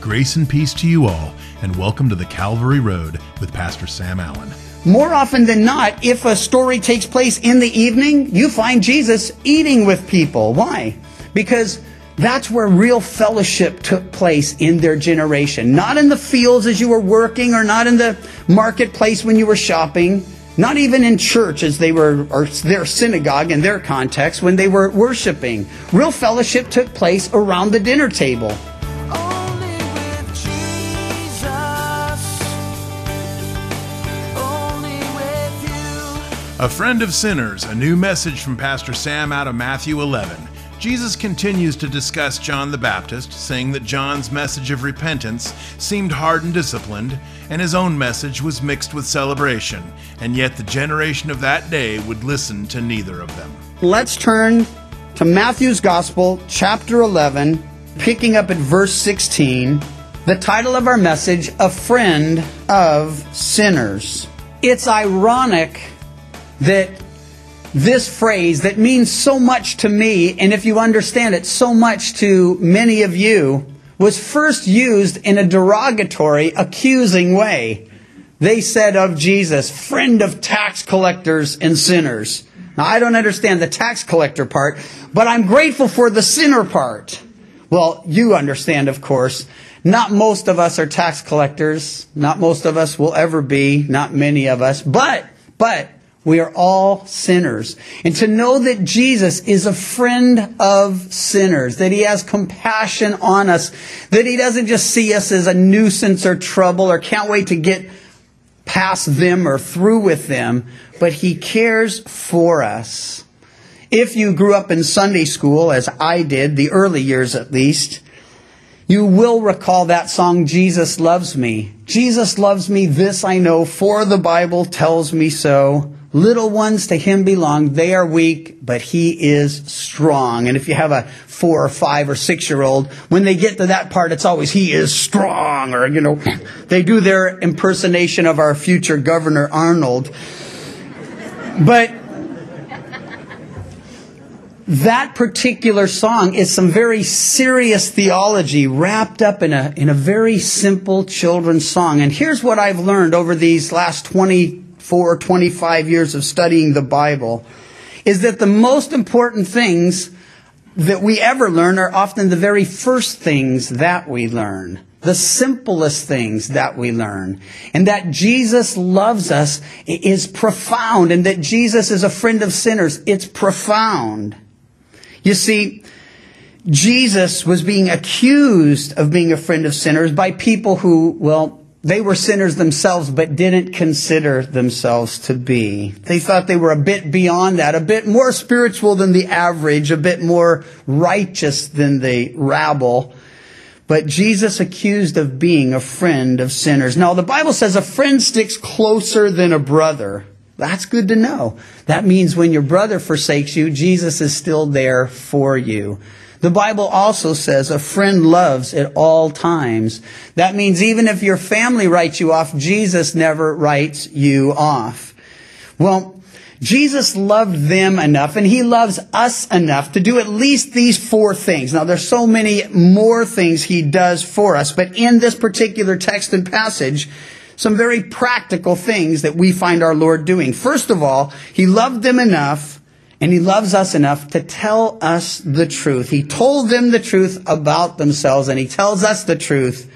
Grace and peace to you all, and welcome to The Calvary Road with Pastor Sam Allen. More often than not, if a story takes place in the evening, you find Jesus eating with people. Why? Because that's where real fellowship took place in their generation. Not in the fields as you were working, or not in the marketplace when you were shopping, not even in church as they were, or their synagogue in their context when they were worshiping. Real fellowship took place around the dinner table. Only with Jesus. Only with you. A friend of sinners, a new message from Pastor Sam out of Matthew 11. Jesus continues to discuss John the Baptist, saying that John's message of repentance seemed hard and disciplined, and his own message was mixed with celebration, and yet the generation of that day would listen to neither of them. Let's turn to Matthew's Gospel, chapter 11, picking up at verse 16, the title of our message, A Friend of Sinners. It's ironic that this phrase that means so much to me, and if you understand it, so much to many of you, was first used in a derogatory, accusing way. They said of Jesus, friend of tax collectors and sinners. Now, I don't understand the tax collector part, but I'm grateful for the sinner part. Well, you understand, of course. Not most of us are tax collectors. Not most of us will ever be. Not many of us. But we are all sinners. And to know that Jesus is a friend of sinners, that he has compassion on us, that he doesn't just see us as a nuisance or trouble or can't wait to get past them or through with them, but he cares for us. If you grew up in Sunday school, as I did, the early years at least, you will recall that song, Jesus Loves Me. Jesus loves me, this I know, for the Bible tells me so. Little ones to him belong. They are weak, but he is strong. And if you have a 4-, 5-, or 6-year-old, when they get to that part, it's always, he is strong. Or, you know, they do their impersonation of our future Governor Arnold. But that particular song is some very serious theology wrapped up in a very simple children's song. And here's what I've learned over these last 25 years of studying the Bible, is that the most important things that we ever learn are often the very first things that we learn, the simplest things that we learn. And that Jesus loves us is profound, and that Jesus is a friend of sinners, it's profound. You see, Jesus was being accused of being a friend of sinners by people who, well, they were sinners themselves, but didn't consider themselves to be. They thought they were a bit beyond that, a bit more spiritual than the average, a bit more righteous than the rabble. But Jesus accused of being a friend of sinners. Now, the Bible says a friend sticks closer than a brother. That's good to know. That means when your brother forsakes you, Jesus is still there for you. The Bible also says a friend loves at all times. That means even if your family writes you off, Jesus never writes you off. Well, Jesus loved them enough, and he loves us enough to do at least these four things. Now, there's so many more things he does for us, but in this particular text and passage, some very practical things that we find our Lord doing. First of all, he loved them enough, and he loves us enough to tell us the truth. He told them the truth about themselves, and he tells us the truth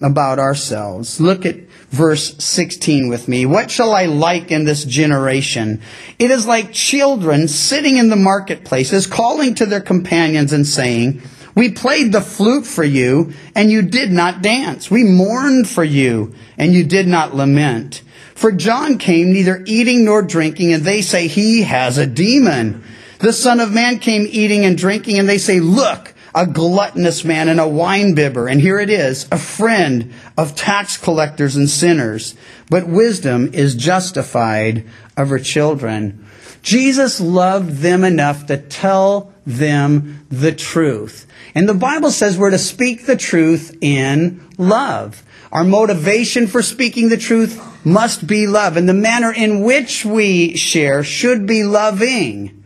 about ourselves. Look at verse 16 with me. What shall I liken this generation? It is like children sitting in the marketplaces, calling to their companions and saying, we played the flute for you, and you did not dance. We mourned for you, and you did not lament. For John came neither eating nor drinking, and they say, he has a demon. The Son of Man came eating and drinking, and they say, look, a gluttonous man and a wine-bibber. And here it is, a friend of tax collectors and sinners. But wisdom is justified of her children. Jesus loved them enough to tell them the truth. And the Bible says we're to speak the truth in love. Our motivation for speaking the truth must be love, and the manner in which we share should be loving.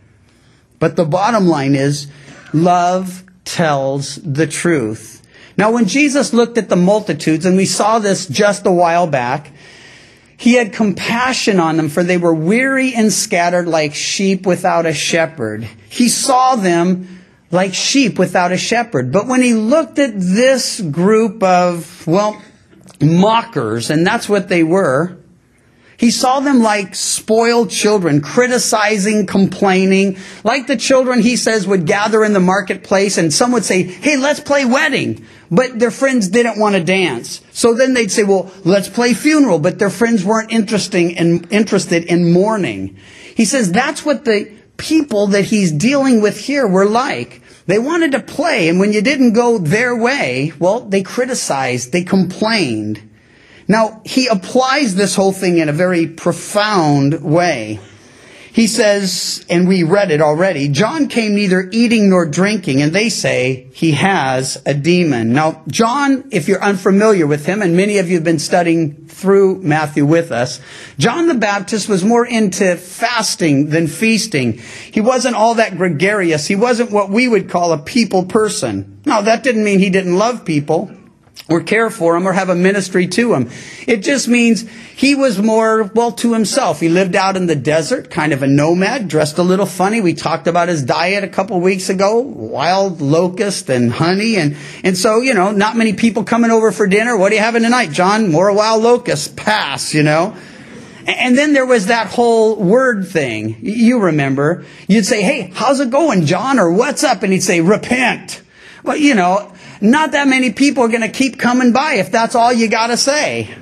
But the bottom line is, love tells the truth. Now, when Jesus looked at the multitudes, and we saw this just a while back, he had compassion on them, for they were weary and scattered like sheep without a shepherd. He saw them like sheep without a shepherd. But when he looked at this group of, well, mockers, and that's what they were, he saw them like spoiled children, criticizing, complaining, like the children, he says, would gather in the marketplace, and some would say, hey, let's play wedding. But their friends didn't want to dance. So then they'd say, well, let's play funeral. But their friends weren't interested in mourning. He says that's what the people that he's dealing with here were like. They wanted to play, and when you didn't go their way, well, they criticized, they complained. Now, he applies this whole thing in a very profound way. He says, and we read it already, John came neither eating nor drinking, and they say he has a demon. Now, John, if you're unfamiliar with him, and many of you have been studying through Matthew with us, John the Baptist was more into fasting than feasting. He wasn't all that gregarious. He wasn't what we would call a people person. Now, that didn't mean he didn't love people, or care for him, or have a ministry to him. It just means he was more, well, to himself. He lived out in the desert, kind of a nomad, dressed a little funny. We talked about his diet a couple weeks ago, wild locust and honey. And so, you know, not many people coming over for dinner. What are you having tonight, John? More wild locusts. Pass, you know. And then there was that whole word thing. You remember. You'd say, hey, how's it going, John? Or what's up? And he'd say, repent. Well, you know, not that many people are going to keep coming by if that's all you got to say.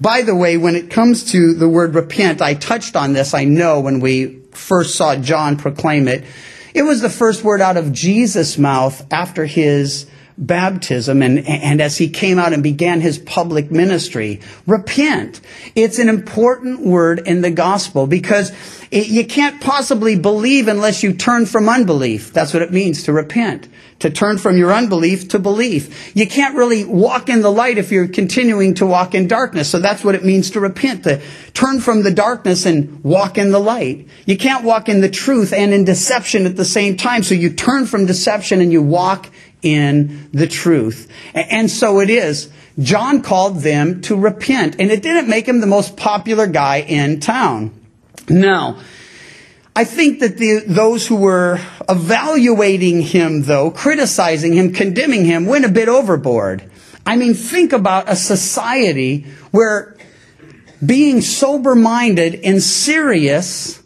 By the way, when it comes to the word repent, I touched on this, I know, when we first saw John proclaim it. It was the first word out of Jesus' mouth after his baptism and as he came out and began his public ministry. Repent. It's an important word in the gospel because you can't possibly believe unless you turn from unbelief. That's what it means to repent, to turn from your unbelief to belief. You can't really walk in the light if you're continuing to walk in darkness. So that's what it means to repent, to turn from the darkness and walk in the light. You can't walk in the truth and in deception at the same time. So you turn from deception and you walk in the truth. And so it is. John called them to repent, and it didn't make him the most popular guy in town. Now, I think that those who were evaluating him, though, criticizing him, condemning him, went a bit overboard. I mean, think about a society where being sober-minded and serious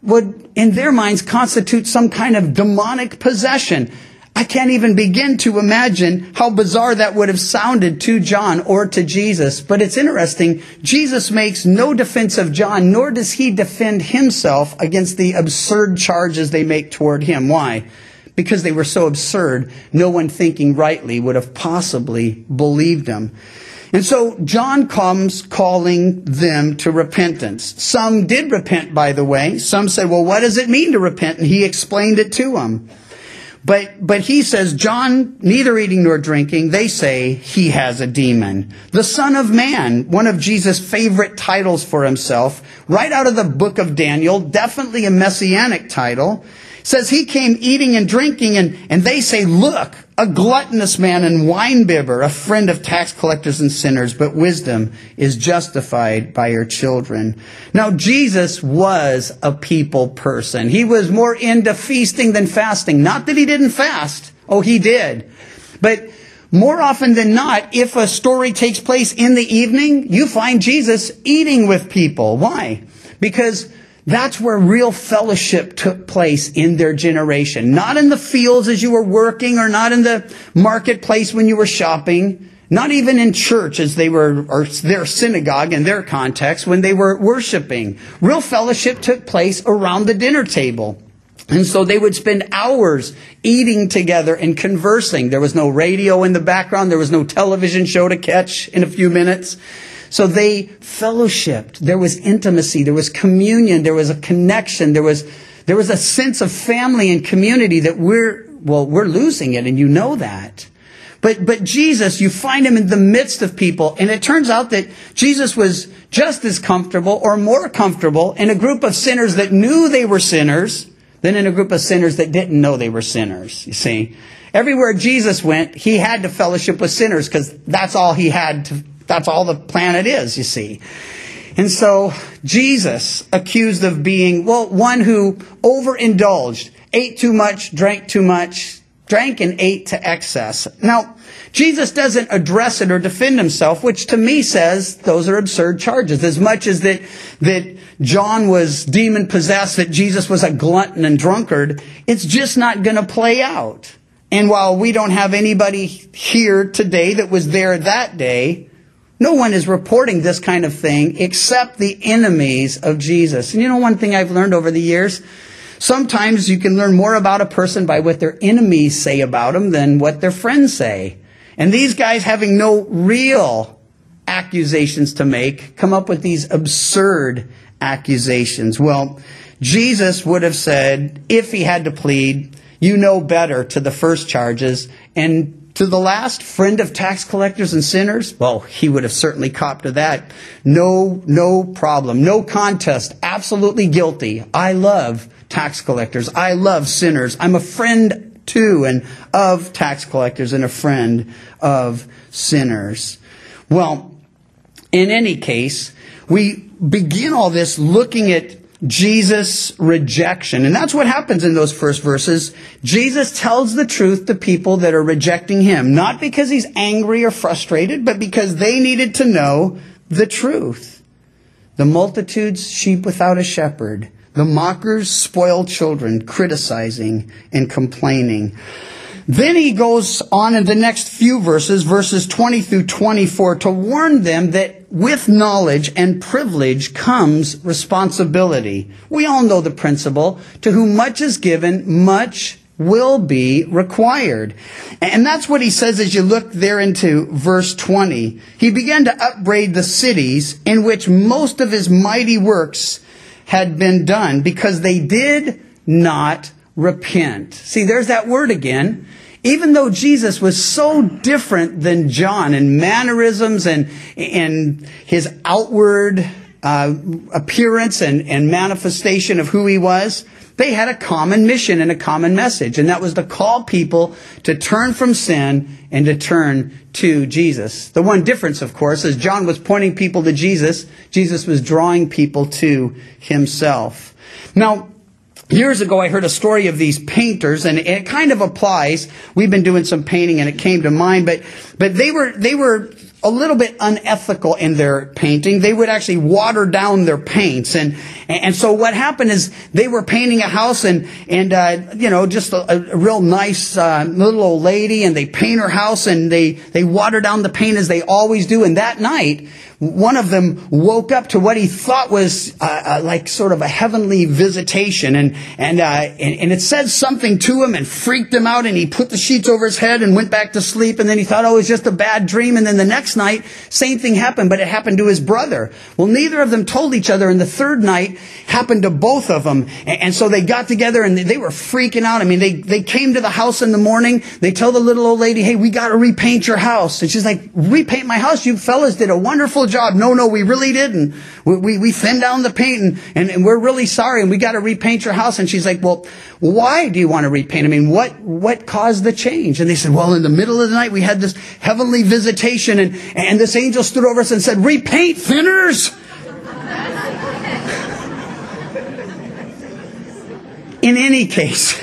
would, in their minds, constitute some kind of demonic possession. I can't even begin to imagine how bizarre that would have sounded to John or to Jesus. But it's interesting, Jesus makes no defense of John, nor does he defend himself against the absurd charges they make toward him. Why? Because they were so absurd, no one thinking rightly would have possibly believed them. And so John comes calling them to repentance. Some did repent, by the way. Some said, well, what does it mean to repent? And he explained it to them. But he says, John, neither eating nor drinking, they say he has a demon. The Son of Man, one of Jesus' favorite titles for himself, right out of the book of Daniel, definitely a messianic title, says he came eating and drinking, and they say, look, a gluttonous man and wine-bibber, a friend of tax collectors and sinners, but wisdom is justified by her children. Now, Jesus was a people person. He was more into feasting than fasting. Not that he didn't fast. Oh, he did. But more often than not, if a story takes place in the evening, you find Jesus eating with people. Why? Because that's where real fellowship took place in their generation. Not in the fields as you were working, or not in the marketplace when you were shopping, not even in church as they were, or their synagogue in their context when they were worshiping. Real fellowship took place around the dinner table. And so they would spend hours eating together and conversing. There was no radio in the background. There was no television show to catch in a few minutes. So they fellowshiped. There was intimacy. There was communion. There was a connection. There was a sense of family and community that we're losing it, and you know that. But Jesus, you find him in the midst of people, and it turns out that Jesus was just as comfortable or more comfortable in a group of sinners that knew they were sinners than in a group of sinners that didn't know they were sinners, you see. Everywhere Jesus went, he had to fellowship with sinners because that's all he had. That's all the planet is, you see. And so Jesus, accused of being, well, one who overindulged, ate too much, drank too much, drank and ate to excess. Now, Jesus doesn't address it or defend himself, which to me says those are absurd charges. As much as that John was demon-possessed, that Jesus was a glutton and drunkard, it's just not going to play out. And while we don't have anybody here today that was there that day, no one is reporting this kind of thing except the enemies of Jesus. And you know one thing I've learned over the years? Sometimes you can learn more about a person by what their enemies say about them than what their friends say. And these guys, having no real accusations to make, come up with these absurd accusations. Well, Jesus would have said, if he had to plead, you know better, to the first charges. And to the last, friend of tax collectors and sinners, well, he would have certainly copped to that. No problem. No contest. Absolutely guilty. I love tax collectors. I love sinners. I'm a friend to and of tax collectors and a friend of sinners. Well, in any case, we begin all this looking at Jesus' rejection. And that's what happens in those first verses. Jesus tells the truth to people that are rejecting him, not because he's angry or frustrated, but because they needed to know the truth. The multitudes, sheep without a shepherd. The mockers, spoiled children, criticizing and complaining. Then he goes on in the next few verses, verses 20 through 24, to warn them that with knowledge and privilege comes responsibility. We all know the principle, to whom much is given, much will be required. And that's what he says as you look there into verse 20. He began to upbraid the cities in which most of his mighty works had been done, because they did not repent. See, there's that word again. Even though Jesus was so different than John in mannerisms and his outward appearance and manifestation of who he was, they had a common mission and a common message, and that was to call people to turn from sin and to turn to Jesus. The one difference, of course, is John was pointing people to Jesus. Jesus was drawing people to himself. Now, years ago, I heard a story of these painters, and it kind of applies. We've been doing some painting, and it came to mind, but they were a little bit unethical in their painting. They would actually water down their paints, and so what happened is they were painting a house, and just a real nice little old lady, and they paint her house, and they water down the paint as they always do. And that night, one of them woke up to what he thought was like sort of a heavenly visitation, and it said something to him and freaked him out, and he put the sheets over his head and went back to sleep. And then he thought, oh, it was just a bad dream. And then the next night, same thing happened, but it happened to his brother. Well, neither of them told each other, and the third night happened to both of them. And so they got together, and they were freaking out. I mean, they came to the house in the morning. They tell the little old lady, hey, we got to repaint your house. And she's like, repaint my house? You fellas did a wonderful job. No, we really didn't. We thinned down the paint, and we're really sorry, and we got to repaint your house. And she's like, well, why do you want to repaint? I mean, what caused the change? And they said, well, in the middle of the night, we had this heavenly visitation, and this angel stood over us and said, repaint, thinners! In any case,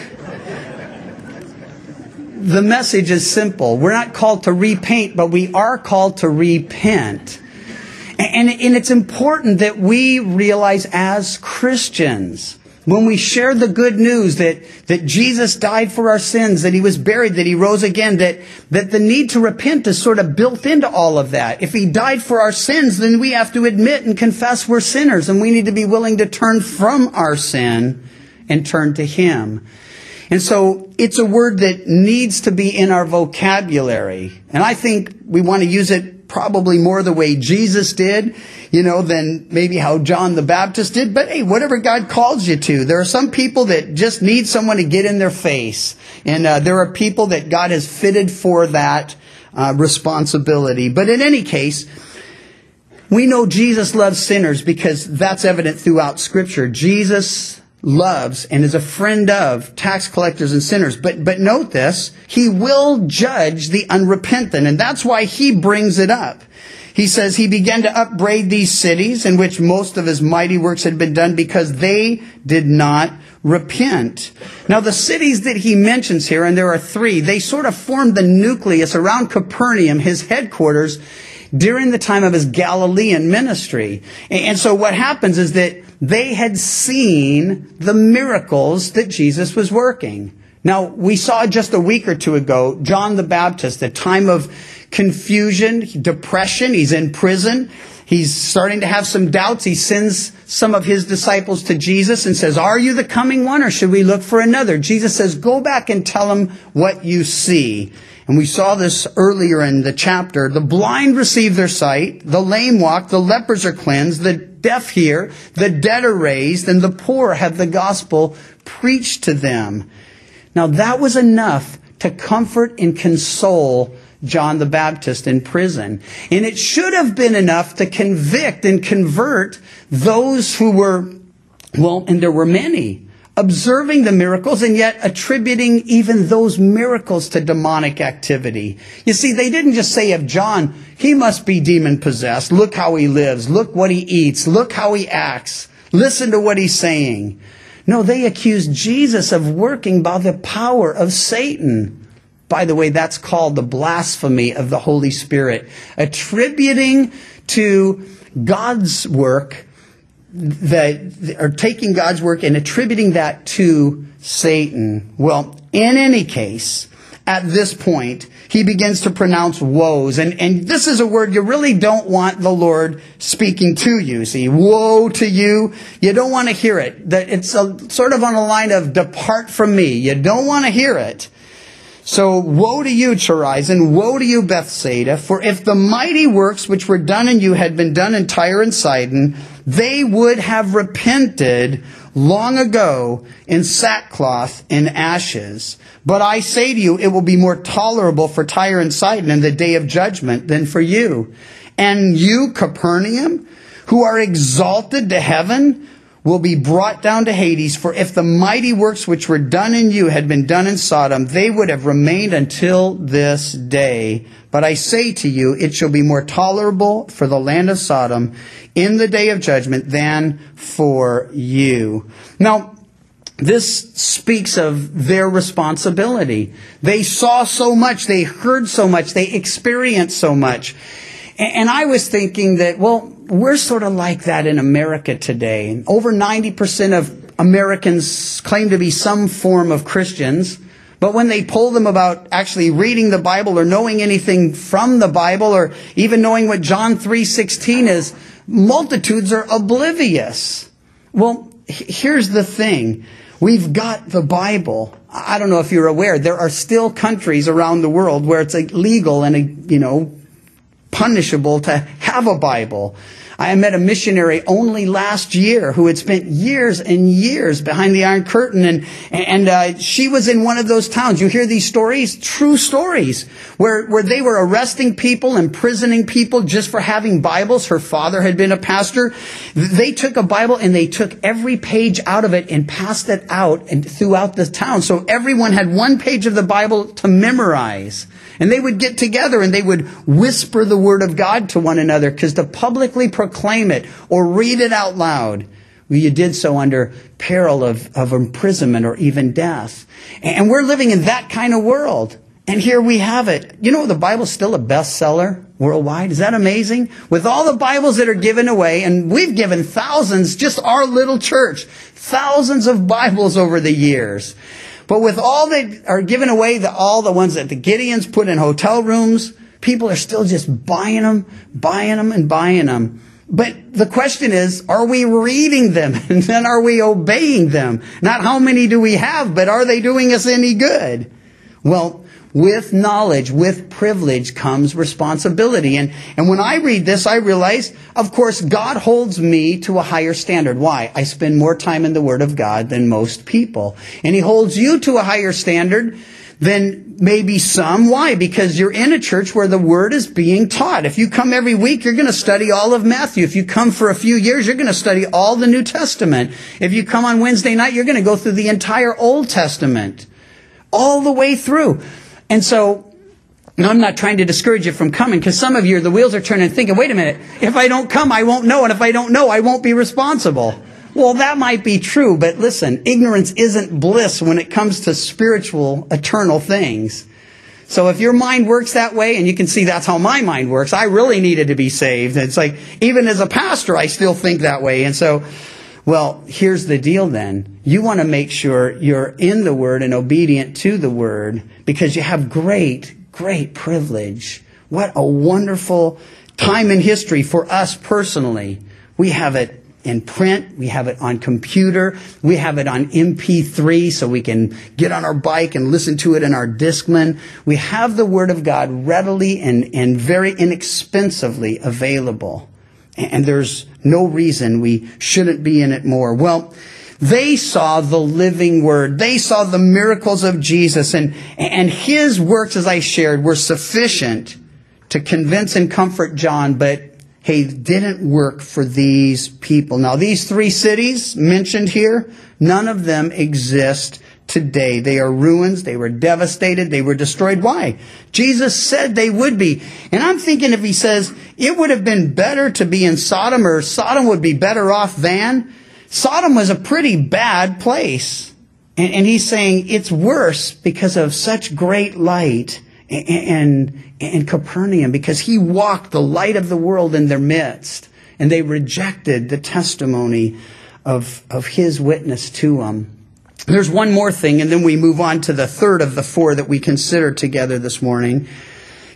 the message is simple. We're not called to repaint, but we are called to repent. And it's important that we realize as Christians, when we share the good news that Jesus died for our sins, that he was buried, that he rose again, that the need to repent is sort of built into all of that. If he died for our sins, then we have to admit and confess we're sinners, and we need to be willing to turn from our sin and turn to him. And so it's a word that needs to be in our vocabulary. And I think we want to use it probably more the way Jesus did, than maybe how John the Baptist did. But hey, whatever God calls you to. There are some people that just need someone to get in their face. And there are people that God has fitted for that responsibility. But in any case, we know Jesus loves sinners because that's evident throughout Scripture. Jesus loves and is a friend of tax collectors and sinners. But note this, he will judge the unrepentant, and that's why he brings it up. He says he began to upbraid these cities in which most of his mighty works had been done because they did not repent. Now, the cities that he mentions here, and there are three, they sort of formed the nucleus around Capernaum, his headquarters, during the time of his Galilean ministry. And so what happens is that they had seen the miracles that Jesus was working. Now, we saw just a week or two ago, John the Baptist, the time of confusion, depression, he's in prison, he's starting to have some doubts, he sends some of his disciples to Jesus and says, "Are you the coming one, or should we look for another?" Jesus says, "Go back and tell him what you see." And we saw this earlier in the chapter. The blind receive their sight, the lame walk, the lepers are cleansed, the deaf hear, the dead are raised, and the poor have the gospel preached to them. Now, that was enough to comfort and console John the Baptist in prison. And it should have been enough to convict and convert those who were, well, and there were many, observing the miracles and yet attributing even those miracles to demonic activity. You see, they didn't just say of John, "He must be demon-possessed. Look how he lives. Look what he eats. Look how he acts. Listen to what he's saying." No, they accused Jesus of working by the power of Satan. By the way, that's called the blasphemy of the Holy Spirit. Attributing to God's work, or taking God's work and attributing that to Satan. Well, in any case, at this point, he begins to pronounce woes. And this is a word you really don't want the Lord speaking to you. See, woe to you. You don't want to hear it. It's sort of on a line of depart from me. You don't want to hear it. So woe to you, Chorazin, woe to you, Bethsaida, for if the mighty works which were done in you had been done in Tyre and Sidon, they would have repented long ago in sackcloth and ashes. But I say to you, it will be more tolerable for Tyre and Sidon in the day of judgment than for you. And you, Capernaum, who are exalted to heaven, will be brought down to Hades, for if the mighty works which were done in you had been done in Sodom, they would have remained until this day. But I say to you, it shall be more tolerable for the land of Sodom in the day of judgment than for you. Now, this speaks of their responsibility. They saw so much, they heard so much, they experienced so much. And I was thinking that, well, we're sort of like that in America today. Over 90% of Americans claim to be some form of Christians, but when they poll them about actually reading the Bible or knowing anything from the Bible or even knowing what John 3.16 is, multitudes are oblivious. Well, here's the thing. We've got the Bible. I don't know if you're aware, there are still countries around the world where it's illegal and, you know, punishable to have a Bible. I met a missionary only last year who had spent years and years behind the Iron Curtain, and she was in one of those towns. You hear these stories, true stories, where they were arresting people, imprisoning people just for having Bibles. Her father had been a pastor. They took a Bible and they took every page out of it and passed it out and throughout the town. So everyone had one page of the Bible to memorize. And they would get together and they would whisper the word of God to one another, because to publicly proclaim it or read it out loud, well, you did so under peril of imprisonment or even death. And we're living in that kind of world. And here we have it. You know, the Bible's still a bestseller worldwide. Is that amazing? With all the Bibles that are given away, and we've given thousands, just our little church, thousands of Bibles over the years. But with all that are given away, all the ones that the Gideons put in hotel rooms, people are still just buying them. But the question is, are we reading them? And then are we obeying them? Not how many do we have, but are they doing us any good? Well, with knowledge, with privilege comes responsibility. And when I read this, I realize, of course, God holds me to a higher standard. Why? I spend more time in the Word of God than most people. And He holds you to a higher standard than maybe some. Why? Because you're in a church where the word is being taught. If you come every week, you're going to study all of Matthew. If you come for a few years, you're going to study all the New Testament. If you come on Wednesday night, you're going to go through the entire Old Testament, all the way through. And so, now, I'm not trying to discourage you from coming, because some of you, the wheels are turning thinking, wait a minute, if I don't come, I won't know, and if I don't know, I won't be responsible. Well, that might be true, but listen, ignorance isn't bliss when it comes to spiritual, eternal things. So if your mind works that way, and you can see that's how my mind works, I really needed to be saved. It's like, even as a pastor, I still think that way. And so, well, here's the deal then. You want to make sure you're in the Word and obedient to the Word, because you have great privilege. What a wonderful time in history for us personally. We have it in print. We have it on computer. We have it on MP3, so we can get on our bike and listen to it in our Discman. We have the Word of God readily and very inexpensively available. And there's no reason we shouldn't be in it more. Well, they saw the living Word. They saw the miracles of Jesus. And his works, as I shared, were sufficient to convince and comfort John, but hey, didn't work for these people. Now, these three cities mentioned here, none of them exist today. They are ruins. They were devastated. They were destroyed. Why? Jesus said they would be. And I'm thinking, if he says, it would have been better to be in Sodom, or Sodom would be better off than... Sodom was a pretty bad place. And he's saying it's worse because of such great light and Capernaum, because he walked the light of the world in their midst, and they rejected the testimony of his witness to them. There's one more thing, and then we move on to the third of the four that we consider together this morning.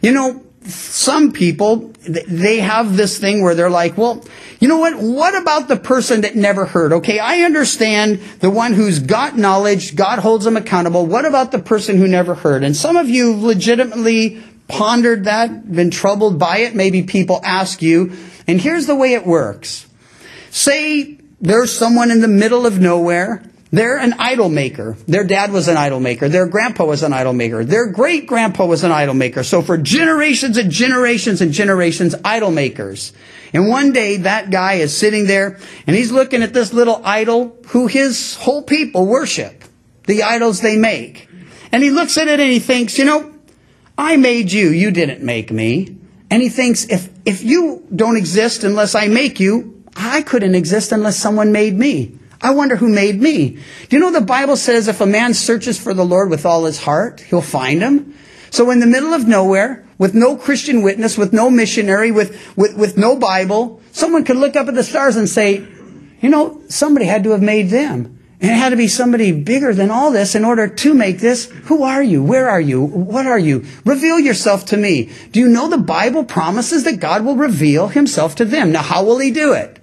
You know, some people, they have this thing where they're like, well, you know what? What about the person that never heard? Okay, I understand the one who's got knowledge, God holds them accountable. What about the person who never heard? And some of you legitimately pondered that, been troubled by it. Maybe people ask you. And here's the way it works. Say there's someone in the middle of nowhere. They're an idol maker. Their dad was an idol maker. Their grandpa was an idol maker. Their great-grandpa was an idol maker. So for generations and generations and generations, idol makers. And one day, that guy is sitting there, and he's looking at this little idol who his whole people worship, the idols they make. And he looks at it, and he thinks, you know, I made you. You didn't make me. And he thinks, if you don't exist unless I make you, I couldn't exist unless someone made me. I wonder who made me. Do you know the Bible says if a man searches for the Lord with all his heart, he'll find him? So in the middle of nowhere, with no Christian witness, with no missionary, with no Bible, someone could look up at the stars and say, you know, somebody had to have made them. And it had to be somebody bigger than all this in order to make this. Who are you? Where are you? What are you? Reveal yourself to me. Do you know the Bible promises that God will reveal himself to them? Now, how will he do it?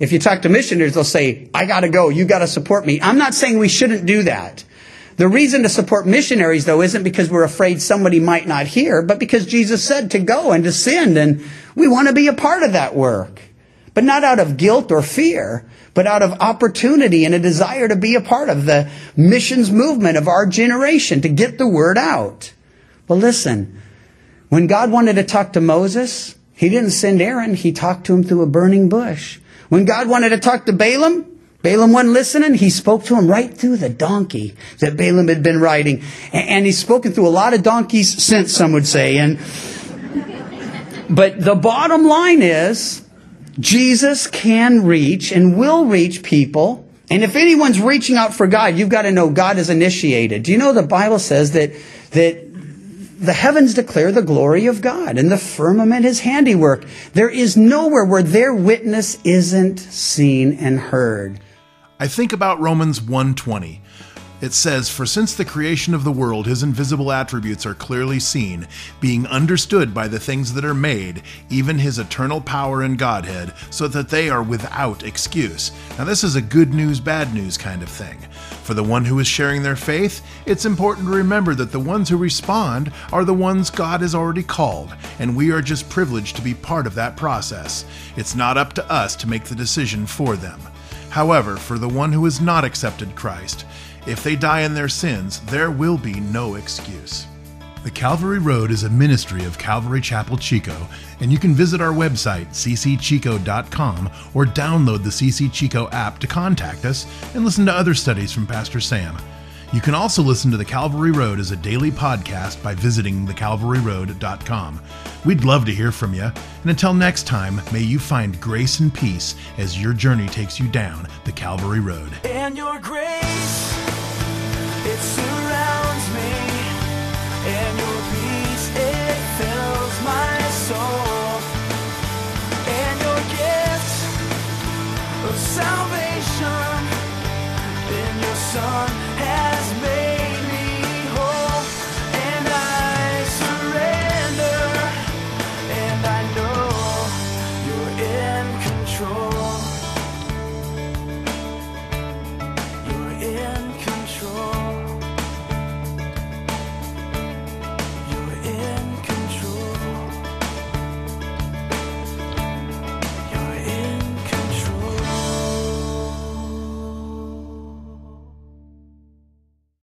If you talk to missionaries, they'll say, I got to go. You got to support me. I'm not saying we shouldn't do that. The reason to support missionaries, though, isn't because we're afraid somebody might not hear, but because Jesus said to go and to send, and we want to be a part of that work. But not out of guilt or fear, but out of opportunity and a desire to be a part of the missions movement of our generation, to get the word out. Well, listen, when God wanted to talk to Moses, he didn't send Aaron. He talked to him through a burning bush. When God wanted to talk to Balaam, Balaam wasn't listening. He spoke to him right through the donkey that Balaam had been riding. And he's spoken through a lot of donkeys since, some would say. But the bottom line is, Jesus can reach and will reach people. And if anyone's reaching out for God, you've got to know God is initiated. Do you know the Bible says that the heavens declare the glory of God, and the firmament his handiwork. There is nowhere where their witness isn't seen and heard. I think about Romans 1:20. It says, "For since the creation of the world, his invisible attributes are clearly seen, being understood by the things that are made, even his eternal power and Godhead, so that they are without excuse." Now, this is a good news, bad news kind of thing. For the one who is sharing their faith, it's important to remember that the ones who respond are the ones God has already called, and we are just privileged to be part of that process. It's not up to us to make the decision for them. However, for the one who has not accepted Christ, If they die in their sins, there will be no excuse. The Calvary Road is a ministry of Calvary Chapel Chico, and you can visit our website, ccchico.com, or download the CC Chico app to contact us and listen to other studies from Pastor Sam. You can also listen to The Calvary Road as a daily podcast by visiting thecalvaryroad.com. We'd love to hear from you, and until next time, may you find grace and peace as your journey takes you down the Calvary Road. And your grace.